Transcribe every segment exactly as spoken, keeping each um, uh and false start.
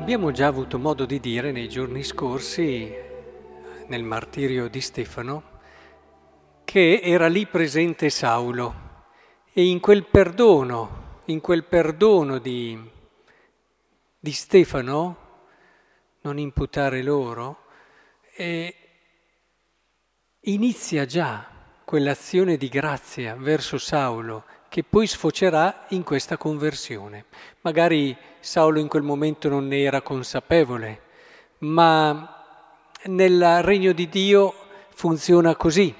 Abbiamo già avuto modo di dire nei giorni scorsi, nel martirio di Stefano, che era lì presente Saulo e in quel perdono, in quel perdono di, di Stefano, non imputare loro, e inizia già quell'azione di grazia verso Saulo che poi sfocerà in questa conversione. Magari Saulo in quel momento non ne era consapevole, ma nel regno di Dio funziona così.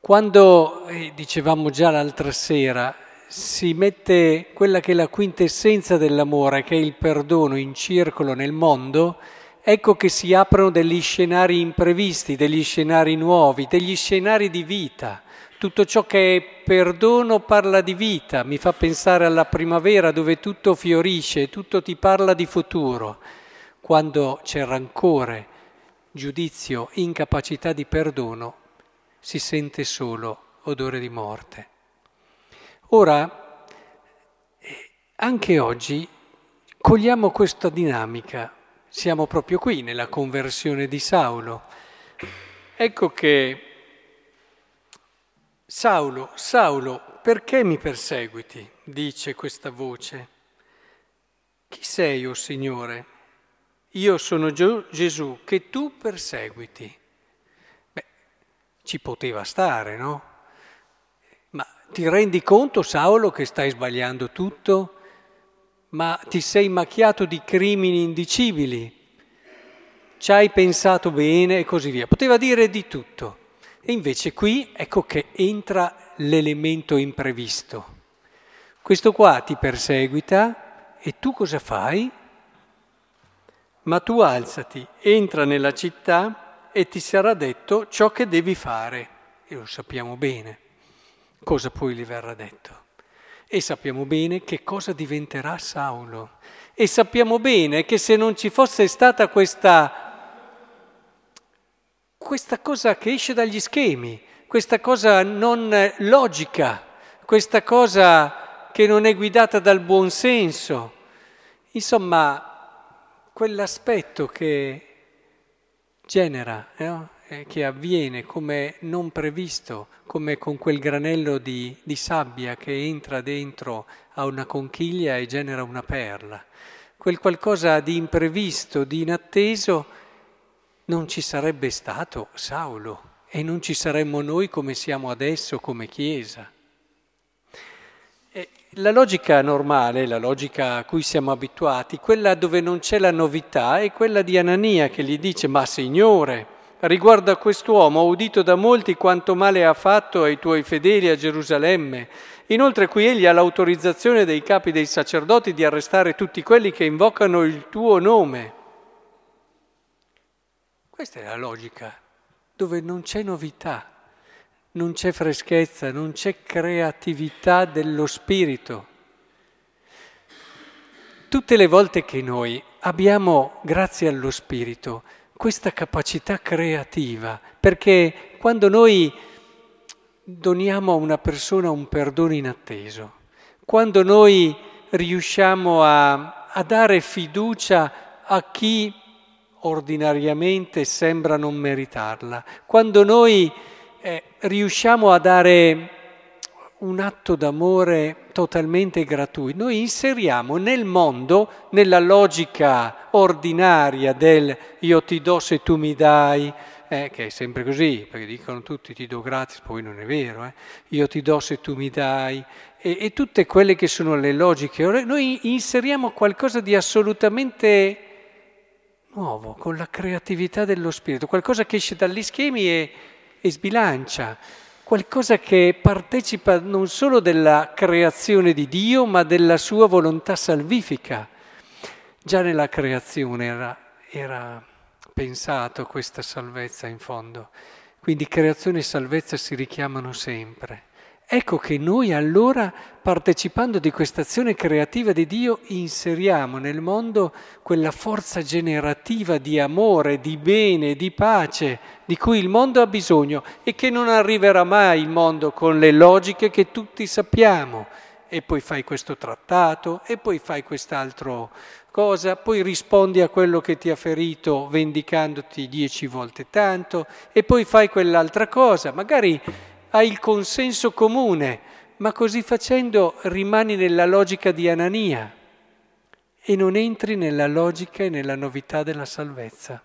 Quando, eh, dicevamo già l'altra sera, si mette quella che è la quintessenza dell'amore, che è il perdono, in circolo nel mondo, ecco che si aprono degli scenari imprevisti, degli scenari nuovi, degli scenari di vita. Tutto ciò che è perdono parla di vita, mi fa pensare alla primavera dove tutto fiorisce, tutto ti parla di futuro. Quando c'è rancore, giudizio, incapacità di perdono, si sente solo odore di morte. Ora, anche oggi, cogliamo questa dinamica. Siamo proprio qui, nella conversione di Saulo. Ecco che Saulo, Saulo, perché mi perseguiti? Dice questa voce. Chi sei, o oh Signore? Io sono Gesù, che tu perseguiti. Beh, ci poteva stare, no? Ma ti rendi conto, Saulo, che stai sbagliando tutto? Ma ti sei macchiato di crimini indicibili? Ci hai pensato bene e così via. Poteva dire di tutto. E invece qui ecco che entra l'elemento imprevisto. Questo qua ti perseguita e tu cosa fai? Ma tu alzati, entra nella città e ti sarà detto ciò che devi fare. E lo sappiamo bene cosa poi gli verrà detto. E sappiamo bene che cosa diventerà Saulo. E sappiamo bene che se non ci fosse stata questa... questa cosa che esce dagli schemi, questa cosa non logica, questa cosa che non è guidata dal buon senso, insomma, quell'aspetto che genera, no? Che avviene come non previsto, come con quel granello di, di sabbia che entra dentro a una conchiglia e genera una perla, quel qualcosa di imprevisto, di inatteso. Non ci sarebbe stato Saulo e non ci saremmo noi come siamo adesso come Chiesa. E la logica normale, la logica a cui siamo abituati, quella dove non c'è la novità, è quella di Ananìa che gli dice: ma Signore, riguardo a quest'uomo ho udito da molti quanto male ha fatto ai tuoi fedeli a Gerusalemme. Inoltre qui egli ha l'autorizzazione dei capi dei sacerdoti di arrestare tutti quelli che invocano il tuo nome. Questa è la logica, dove non c'è novità, non c'è freschezza, non c'è creatività dello spirito. Tutte le volte che noi abbiamo, grazie allo spirito, questa capacità creativa, perché quando noi doniamo a una persona un perdono inatteso, quando noi riusciamo a, a dare fiducia a chi ordinariamente sembra non meritarla, quando noi eh, riusciamo a dare un atto d'amore totalmente gratuito, noi inseriamo nel mondo, nella logica ordinaria del io ti do se tu mi dai, eh, che è sempre così, perché dicono tutti ti do gratis, poi non è vero, eh, io ti do se tu mi dai, e, e tutte quelle che sono le logiche, noi inseriamo qualcosa di assolutamente nuovo, con la creatività dello spirito, qualcosa che esce dagli schemi e, e sbilancia, qualcosa che partecipa non solo della creazione di Dio, ma della sua volontà salvifica. Già nella creazione era, era pensato questa salvezza in fondo, quindi creazione e salvezza si richiamano sempre. Ecco che noi allora, partecipando di questa azione creativa di Dio, inseriamo nel mondo quella forza generativa di amore, di bene, di pace, di cui il mondo ha bisogno e che non arriverà mai il mondo con le logiche che tutti sappiamo. e poi fai questo trattato, e poi fai quest'altra cosa, poi rispondi a quello che ti ha ferito vendicandoti dieci volte tanto, e poi fai quell'altra cosa, magari hai il consenso comune, ma così facendo rimani nella logica di Ananìa e non entri nella logica e nella novità della salvezza.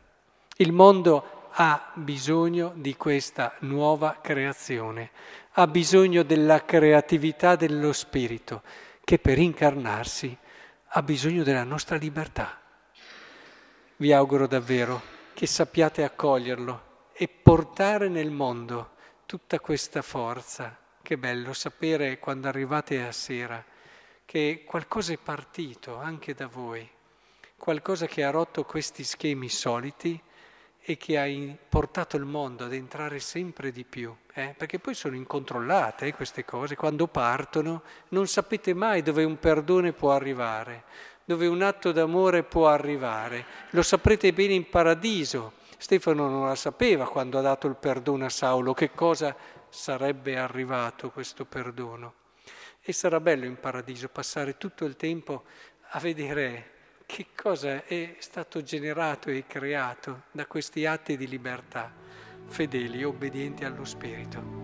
Il mondo ha bisogno di questa nuova creazione, ha bisogno della creatività dello spirito, che per incarnarsi ha bisogno della nostra libertà. Vi auguro davvero che sappiate accoglierlo e portare nel mondo tutta questa forza. Che bello sapere quando arrivate a sera che qualcosa è partito anche da voi, qualcosa che ha rotto questi schemi soliti e che ha portato il mondo ad entrare sempre di più, eh? Perché poi sono incontrollate eh, queste cose, quando partono non sapete mai dove un perdone può arrivare, dove un atto d'amore può arrivare, lo saprete bene in paradiso. Stefano non la sapeva quando ha dato il perdono a Saulo, che cosa sarebbe arrivato questo perdono. E sarà bello in paradiso passare tutto il tempo a vedere che cosa è stato generato e creato da questi atti di libertà, fedeli e obbedienti allo Spirito.